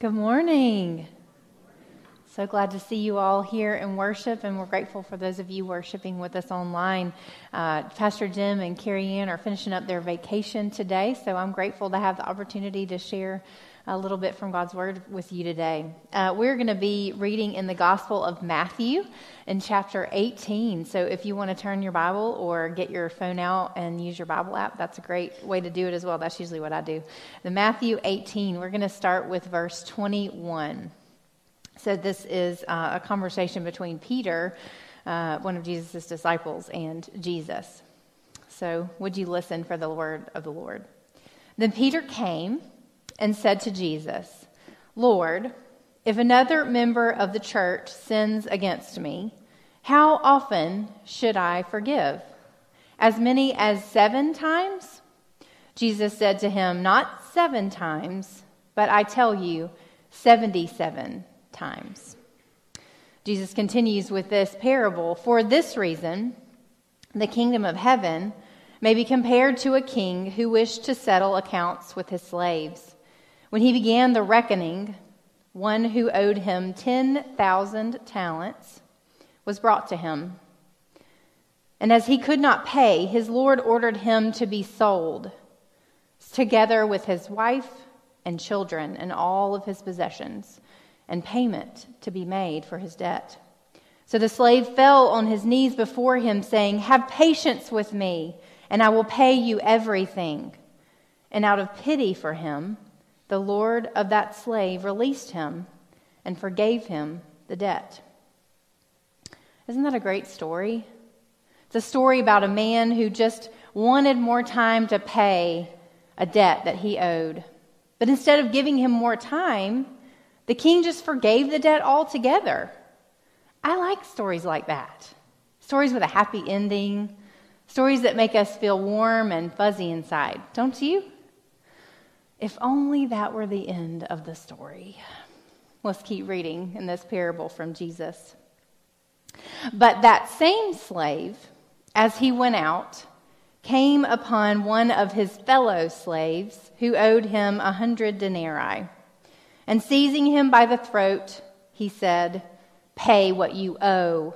Good morning. So glad to see you all here in worship, and we're grateful for those of you worshiping with us online. Pastor Jim and Carrie Ann are finishing up their vacation today, so I'm grateful to have the opportunity to share a little bit from God's Word with you today. We're going to be reading in the Gospel of Matthew in chapter 18. So if you want to turn your Bible or get your phone out and use your Bible app, that's a great way to do it as well. That's usually what I do. The Matthew 18, we're going to start with verse 21. So this is a conversation between Peter, one of Jesus' disciples, and Jesus. So would you listen for the word of the Lord? Then Peter came and said to Jesus, "Lord, if another member of the church sins against me, how often should I forgive? As many as 7 times? Jesus said to him, "Not 7 times, but I tell you, 77 times." Jesus continues with this parable. "For this reason, the kingdom of heaven may be compared to a king who wished to settle accounts with his slaves. When he began the reckoning, one who owed him 10,000 talents was brought to him. And as he could not pay, his Lord ordered him to be sold, together with his wife and children and all of his possessions, and payment to be made for his debt. So the slave fell on his knees before him, saying, 'Have patience with me, and I will pay you everything.' And out of pity for him, the Lord of that slave released him and forgave him the debt." Isn't that a great story? It's a story about a man who just wanted more time to pay a debt that he owed. But instead of giving him more time, the king just forgave the debt altogether. I like stories like that. Stories with a happy ending. Stories that make us feel warm and fuzzy inside. Don't you? If only that were the end of the story. Let's keep reading in this parable from Jesus. "But that same slave, as he went out, came upon one of his fellow slaves who owed him 100 denarii. And seizing him by the throat, he said, 'Pay what you owe.'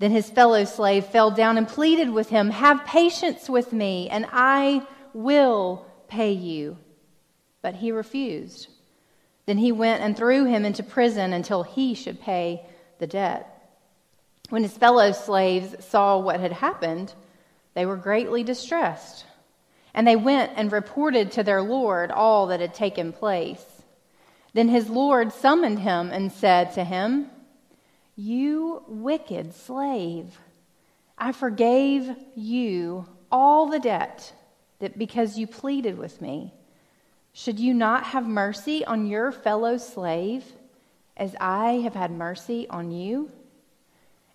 Then his fellow slave fell down and pleaded with him, 'Have patience with me, and I will pay you.' But he refused. Then he went and threw him into prison until he should pay the debt. When his fellow slaves saw what had happened, they were greatly distressed, and they went and reported to their Lord all that had taken place. Then his Lord summoned him and said to him, 'You wicked slave, I forgave you all the debt that because you pleaded with me. Should you not have mercy on your fellow slave as I have had mercy on you?'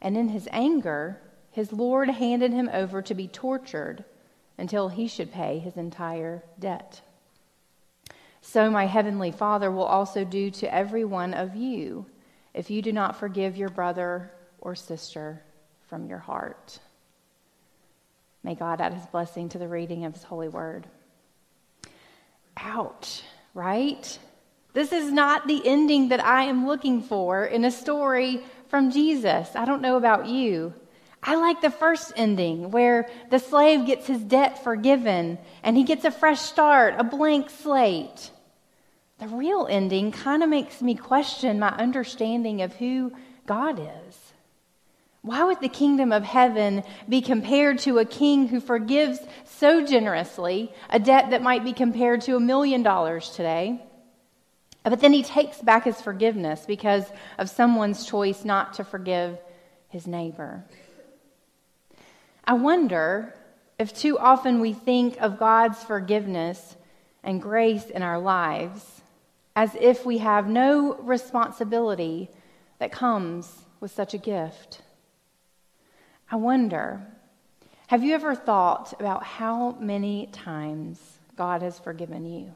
And in his anger, his Lord handed him over to be tortured until he should pay his entire debt. So my heavenly Father will also do to every one of you if you do not forgive your brother or sister from your heart." May God add his blessing to the reading of his holy word. Ouch, right? This is not the ending that I am looking for in a story from Jesus. I don't know about you. I like the first ending where the slave gets his debt forgiven and he gets a fresh start, a blank slate. The real ending kind of makes me question my understanding of who God is. Why would the kingdom of heaven be compared to a king who forgives so generously a debt that might be compared to $1 million today? But then he takes back his forgiveness because of someone's choice not to forgive his neighbor. I wonder if too often we think of God's forgiveness and grace in our lives as if we have no responsibility that comes with such a gift. I wonder, have you ever thought about how many times God has forgiven you?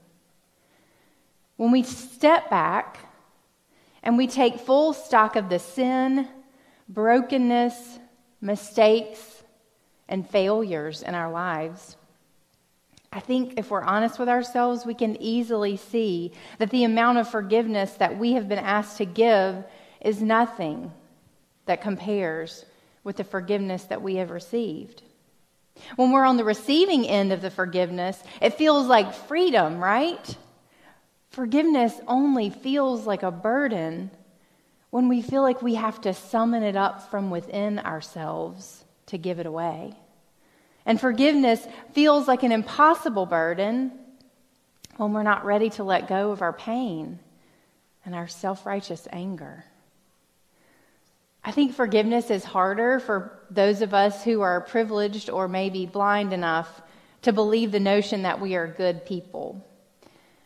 When we step back and we take full stock of the sin, brokenness, mistakes, and failures in our lives, I think if we're honest with ourselves, we can easily see that the amount of forgiveness that we have been asked to give is nothing that compares with the forgiveness that we have received. When we're on the receiving end of the forgiveness, it feels like freedom, right? Forgiveness only feels like a burden when we feel like we have to summon it up from within ourselves to give it away. And forgiveness feels like an impossible burden when we're not ready to let go of our pain and our self-righteous anger. I think forgiveness is harder for those of us who are privileged or maybe blind enough to believe the notion that we are good people.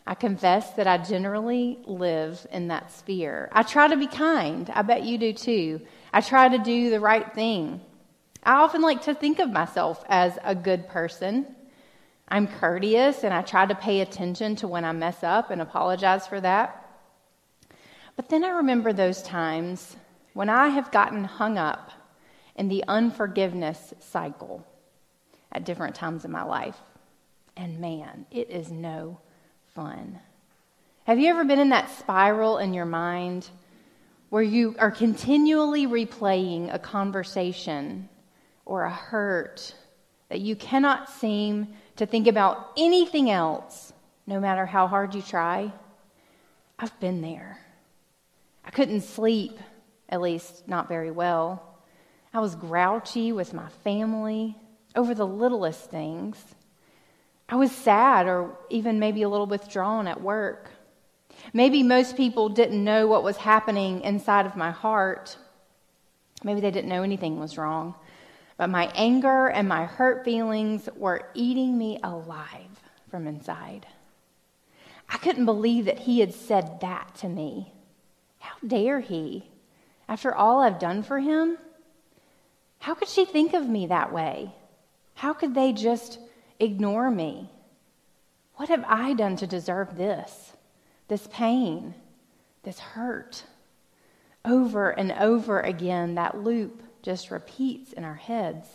I confess that I generally live in that sphere. I try to be kind. I bet you do too. I try to do the right thing. I often like to think of myself as a good person. I'm courteous and I try to pay attention to when I mess up and apologize for that. But then I remember those times when I have gotten hung up in the unforgiveness cycle at different times in my life. And man, it is no fun. Have you ever been in that spiral in your mind where you are continually replaying a conversation or a hurt that you cannot seem to think about anything else, no matter how hard you try? I've been there. I couldn't sleep. At least, not very well. I was grouchy with my family over the littlest things. I was sad or even maybe a little withdrawn at work. Maybe most people didn't know what was happening inside of my heart. Maybe they didn't know anything was wrong. But my anger and my hurt feelings were eating me alive from inside. I couldn't believe that he had said that to me. How dare he? After all I've done for him? How could she think of me that way? How could they just ignore me? What have I done to deserve this pain, this hurt? Over and over again, that loop just repeats in our heads.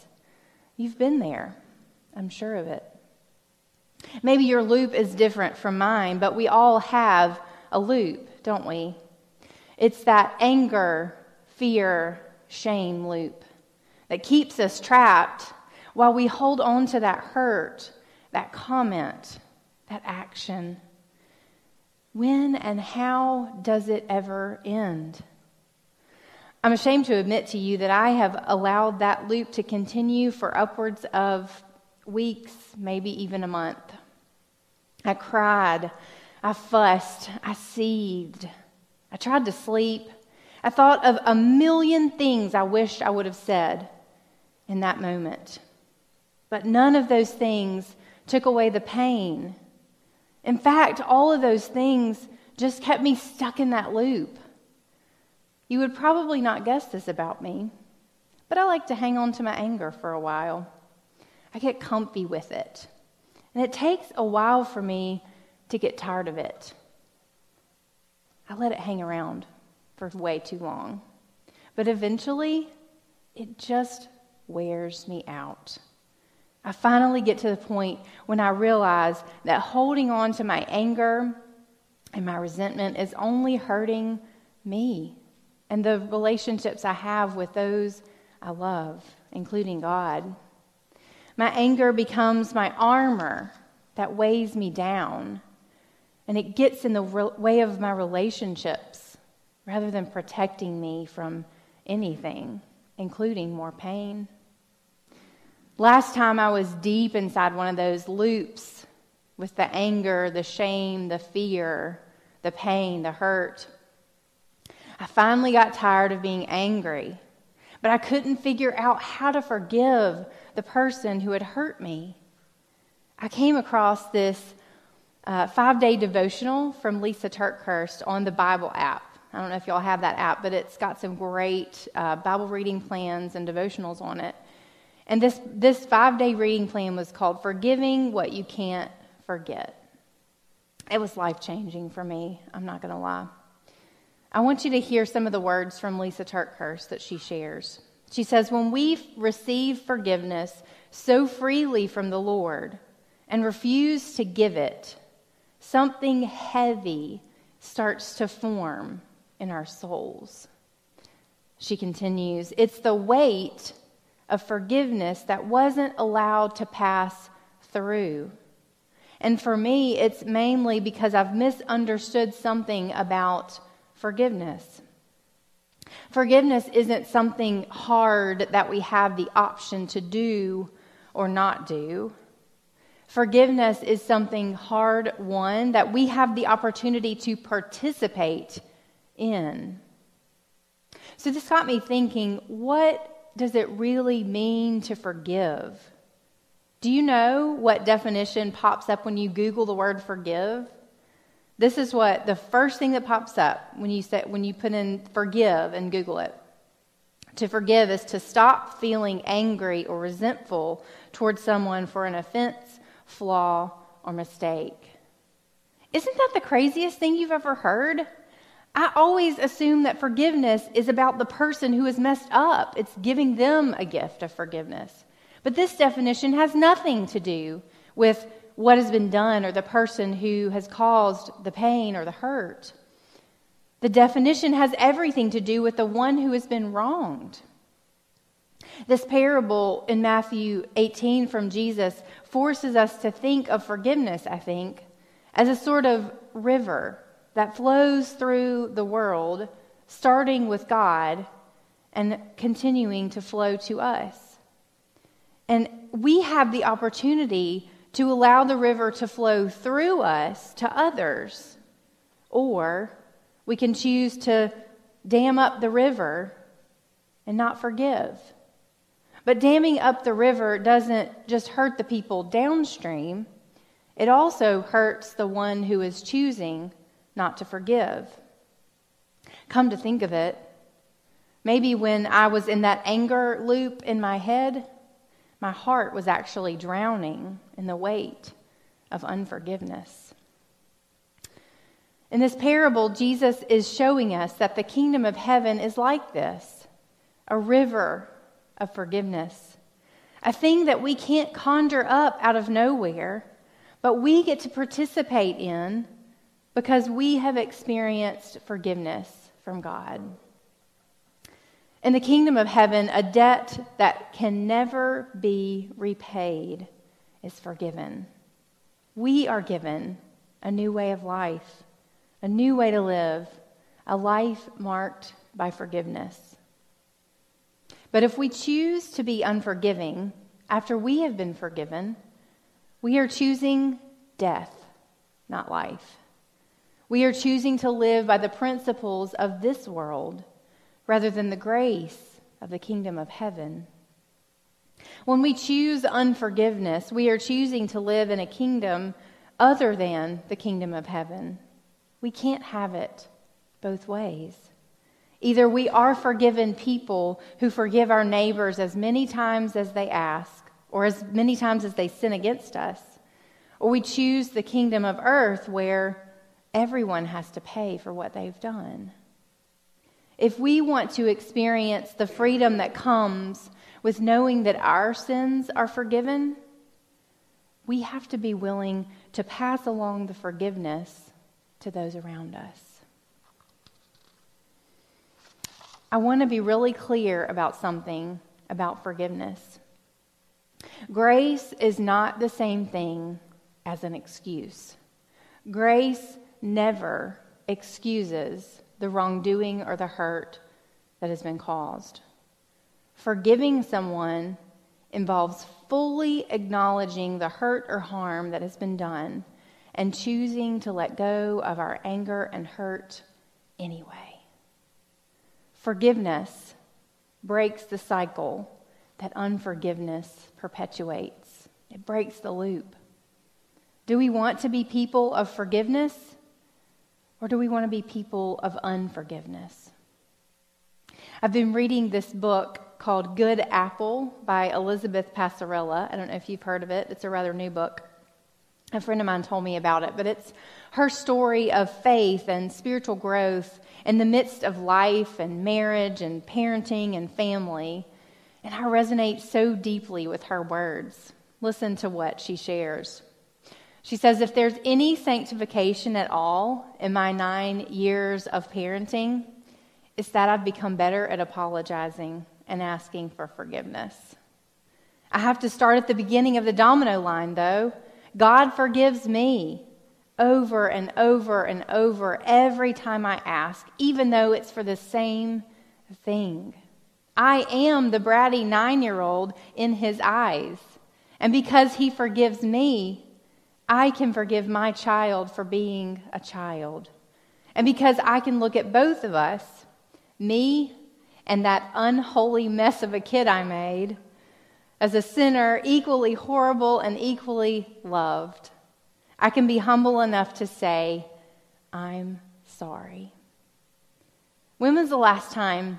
You've been there. I'm sure of it. Maybe your loop is different from mine, but we all have a loop, don't we? It's that anger, fear, shame loop that keeps us trapped while we hold on to that hurt, that comment, that action. When and how does it ever end? I'm ashamed to admit to you that I have allowed that loop to continue for upwards of weeks, maybe even a month. I cried, I fussed, I seethed. I tried to sleep. I thought of a million things I wished I would have said in that moment. But none of those things took away the pain. In fact, all of those things just kept me stuck in that loop. You would probably not guess this about me, but I like to hang on to my anger for a while. I get comfy with it. And it takes a while for me to get tired of it. I let it hang around for way too long. But eventually, it just wears me out. I finally get to the point when I realize that holding on to my anger and my resentment is only hurting me and the relationships I have with those I love, including God. My anger becomes my armor that weighs me down. And it gets in the way of my relationships rather than protecting me from anything, including more pain. Last time I was deep inside one of those loops with the anger, the shame, the fear, the pain, the hurt. I finally got tired of being angry, but I couldn't figure out how to forgive the person who had hurt me. I came across this 5-day devotional from Lysa TerKeurst on the Bible app. I don't know if y'all have that app, but it's got some great Bible reading plans and devotionals on it. And this 5-day reading plan was called Forgiving What You Can't Forget. It was life-changing for me, I'm not going to lie. I want you to hear some of the words from Lysa TerKeurst that she shares. She says, "When we receive forgiveness so freely from the Lord, and refuse to give it, something heavy starts to form in our souls. She continues, it's the weight of forgiveness that wasn't allowed to pass through. And for me, it's mainly because I've misunderstood something about forgiveness. Forgiveness isn't something hard that we have the option to do or not do. Forgiveness is something hard won that we have the opportunity to participate in. So this got me thinking, what does it really mean to forgive? Do you know what definition pops up when you Google the word forgive? This is what the first thing that pops up when you put in forgive and Google it. To forgive is to stop feeling angry or resentful towards someone for an offense, flaw, or mistake. Isn't that the craziest thing you've ever heard? I always assume that forgiveness is about the person who has messed up. It's giving them a gift of forgiveness. But this definition has nothing to do with what has been done or the person who has caused the pain or the hurt. The definition has everything to do with the one who has been wronged. This parable in Matthew 18 from Jesus forces us to think of forgiveness, I think, as a sort of river that flows through the world, starting with God and continuing to flow to us. And we have the opportunity to allow the river to flow through us to others. Or we can choose to dam up the river and not forgive. But damming up the river doesn't just hurt the people downstream. It also hurts the one who is choosing not to forgive. Come to think of it, maybe when I was in that anger loop in my head, my heart was actually drowning in the weight of unforgiveness. In this parable, Jesus is showing us that the kingdom of heaven is like this, a river of forgiveness, a thing that we can't conjure up out of nowhere, but we get to participate in because we have experienced forgiveness from God. In the kingdom of heaven, a debt that can never be repaid is forgiven. We are given a new way of life, a new way to live, a life marked by forgiveness. But if we choose to be unforgiving after we have been forgiven, we are choosing death, not life. We are choosing to live by the principles of this world rather than the grace of the kingdom of heaven. When we choose unforgiveness, we are choosing to live in a kingdom other than the kingdom of heaven. We can't have it both ways. Either we are forgiven people who forgive our neighbors as many times as they ask, or as many times as they sin against us, or we choose the kingdom of earth where everyone has to pay for what they've done. If we want to experience the freedom that comes with knowing that our sins are forgiven, we have to be willing to pass along the forgiveness to those around us. I want to be really clear about something about forgiveness. Grace is not the same thing as an excuse. Grace never excuses the wrongdoing or the hurt that has been caused. Forgiving someone involves fully acknowledging the hurt or harm that has been done and choosing to let go of our anger and hurt anyway. Forgiveness breaks the cycle that unforgiveness perpetuates. It breaks the loop. Do we want to be people of forgiveness? Or do we want to be people of unforgiveness? I've been reading this book called Good Apple by Elizabeth Passarella. I don't know if you've heard of it. It's a rather new book. A friend of mine told me about it, but it's her story of faith and spiritual growth in the midst of life and marriage and parenting and family. And I resonate so deeply with her words. Listen to what she shares. She says, if there's any sanctification at all in my 9 years of parenting, it's that I've become better at apologizing and asking for forgiveness. I have to start at the beginning of the domino line, though. God forgives me over and over and over every time I ask, even though it's for the same thing. I am the bratty 9-year-old in his eyes. And because he forgives me, I can forgive my child for being a child. And because I can look at both of us, me and that unholy mess of a kid I made, as a sinner equally horrible and equally loved, I can be humble enough to say, I'm sorry. When was the last time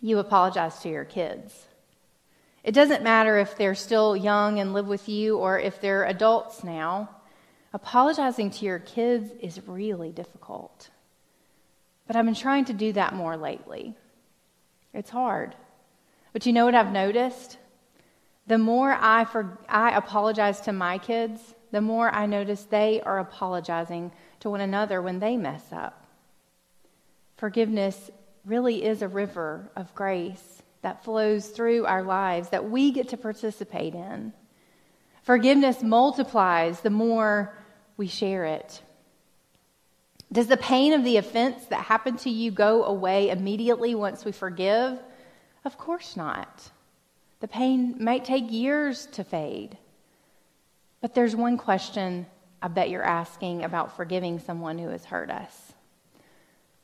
you apologized to your kids? It doesn't matter if they're still young and live with you or if they're adults now. Apologizing to your kids is really difficult. But I've been trying to do that more lately. It's hard. But you know what I've noticed? The more I apologize to my kids, the more I notice they are apologizing to one another when they mess up. Forgiveness really is a river of grace that flows through our lives that we get to participate in. Forgiveness multiplies the more we share it. Does the pain of the offense that happened to you go away immediately once we forgive? Of course not. The pain might take years to fade. But there's one question I bet you're asking about forgiving someone who has hurt us.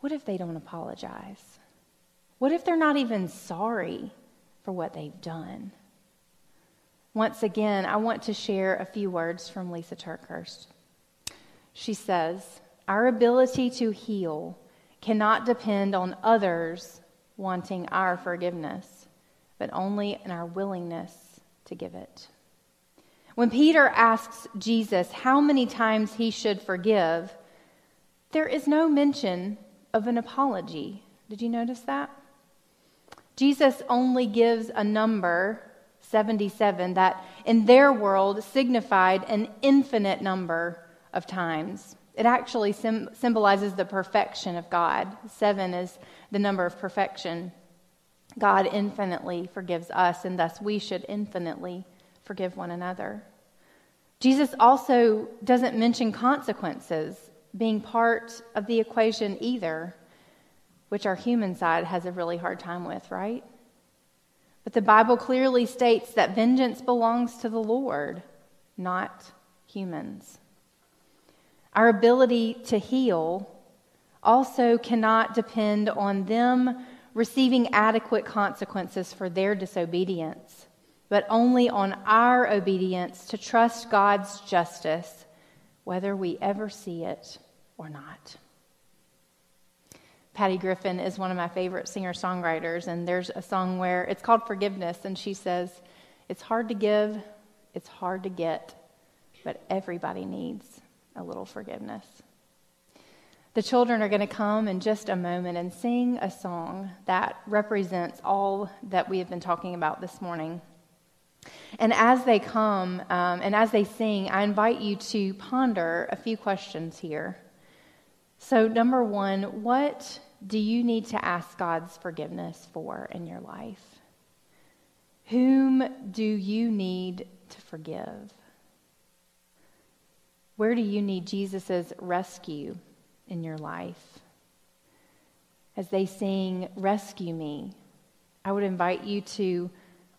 What if they don't apologize? What if they're not even sorry for what they've done? Once again, I want to share a few words from Lysa TerKeurst. She says, our ability to heal cannot depend on others wanting our forgiveness, but only in our willingness to give it. When Peter asks Jesus how many times he should forgive, there is no mention of an apology. Did you notice that? Jesus only gives a number, 77, that in their world signified an infinite number of times. It actually symbolizes the perfection of God. 7 is the number of perfection. God infinitely forgives us, and thus we should infinitely forgive one another. Jesus also doesn't mention consequences being part of the equation either, which our human side has a really hard time with, right? But the Bible clearly states that vengeance belongs to the Lord, not humans. Our ability to heal also cannot depend on them receiving adequate consequences for their disobedience, but only on our obedience to trust God's justice, whether we ever see it or not. Patty Griffin is one of my favorite singer-songwriters, and there's a song where it's called Forgiveness, and she says, it's hard to give, it's hard to get, but everybody needs a little forgiveness. The children are going to come in just a moment and sing a song that represents all that we have been talking about this morning. And as they come and as they sing, I invite you to ponder a few questions here. So, number one, what do you need to ask God's forgiveness for in your life? Whom do you need to forgive? Where do you need Jesus' rescue in your life? As they sing, Rescue Me, I would invite you to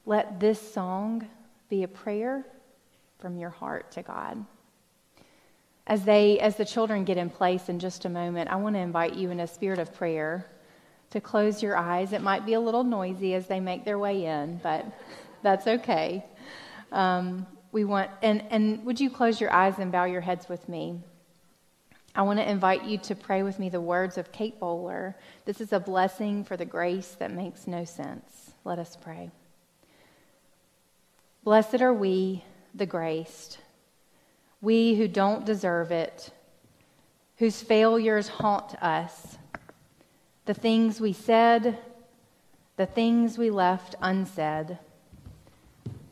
let this song be a prayer from your heart to God. As the children get in place in just a moment, I want to invite you in a spirit of prayer to close your eyes. It might be a little noisy as they make their way in, but that's okay. We want, and would you close your eyes and bow your heads with me? I want to invite you to pray with me the words of Kate Bowler. This is a blessing for the grace that makes no sense. Let us pray. Blessed are we, the graced, we who don't deserve it, whose failures haunt us, the things we said, the things we left unsaid,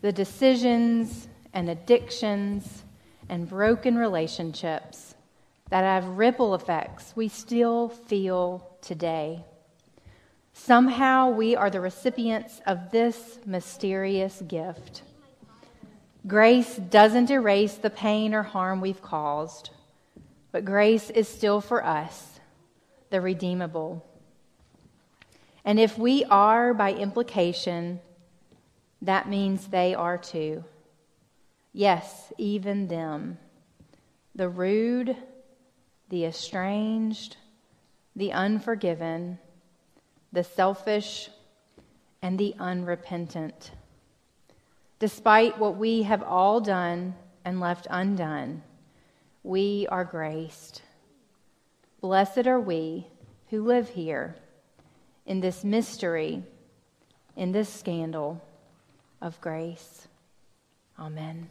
the decisions and addictions and broken relationships that have ripple effects we still feel today. Somehow we are the recipients of this mysterious gift. Grace doesn't erase the pain or harm we've caused, but grace is still for us the redeemable. And if we are, by implication, that means they are too. Yes, even them. The rude, the estranged, the unforgiven, the selfish, and the unrepentant. Despite what we have all done and left undone, we are graced. Blessed are we who live here in this mystery, in this scandal of grace. Amen.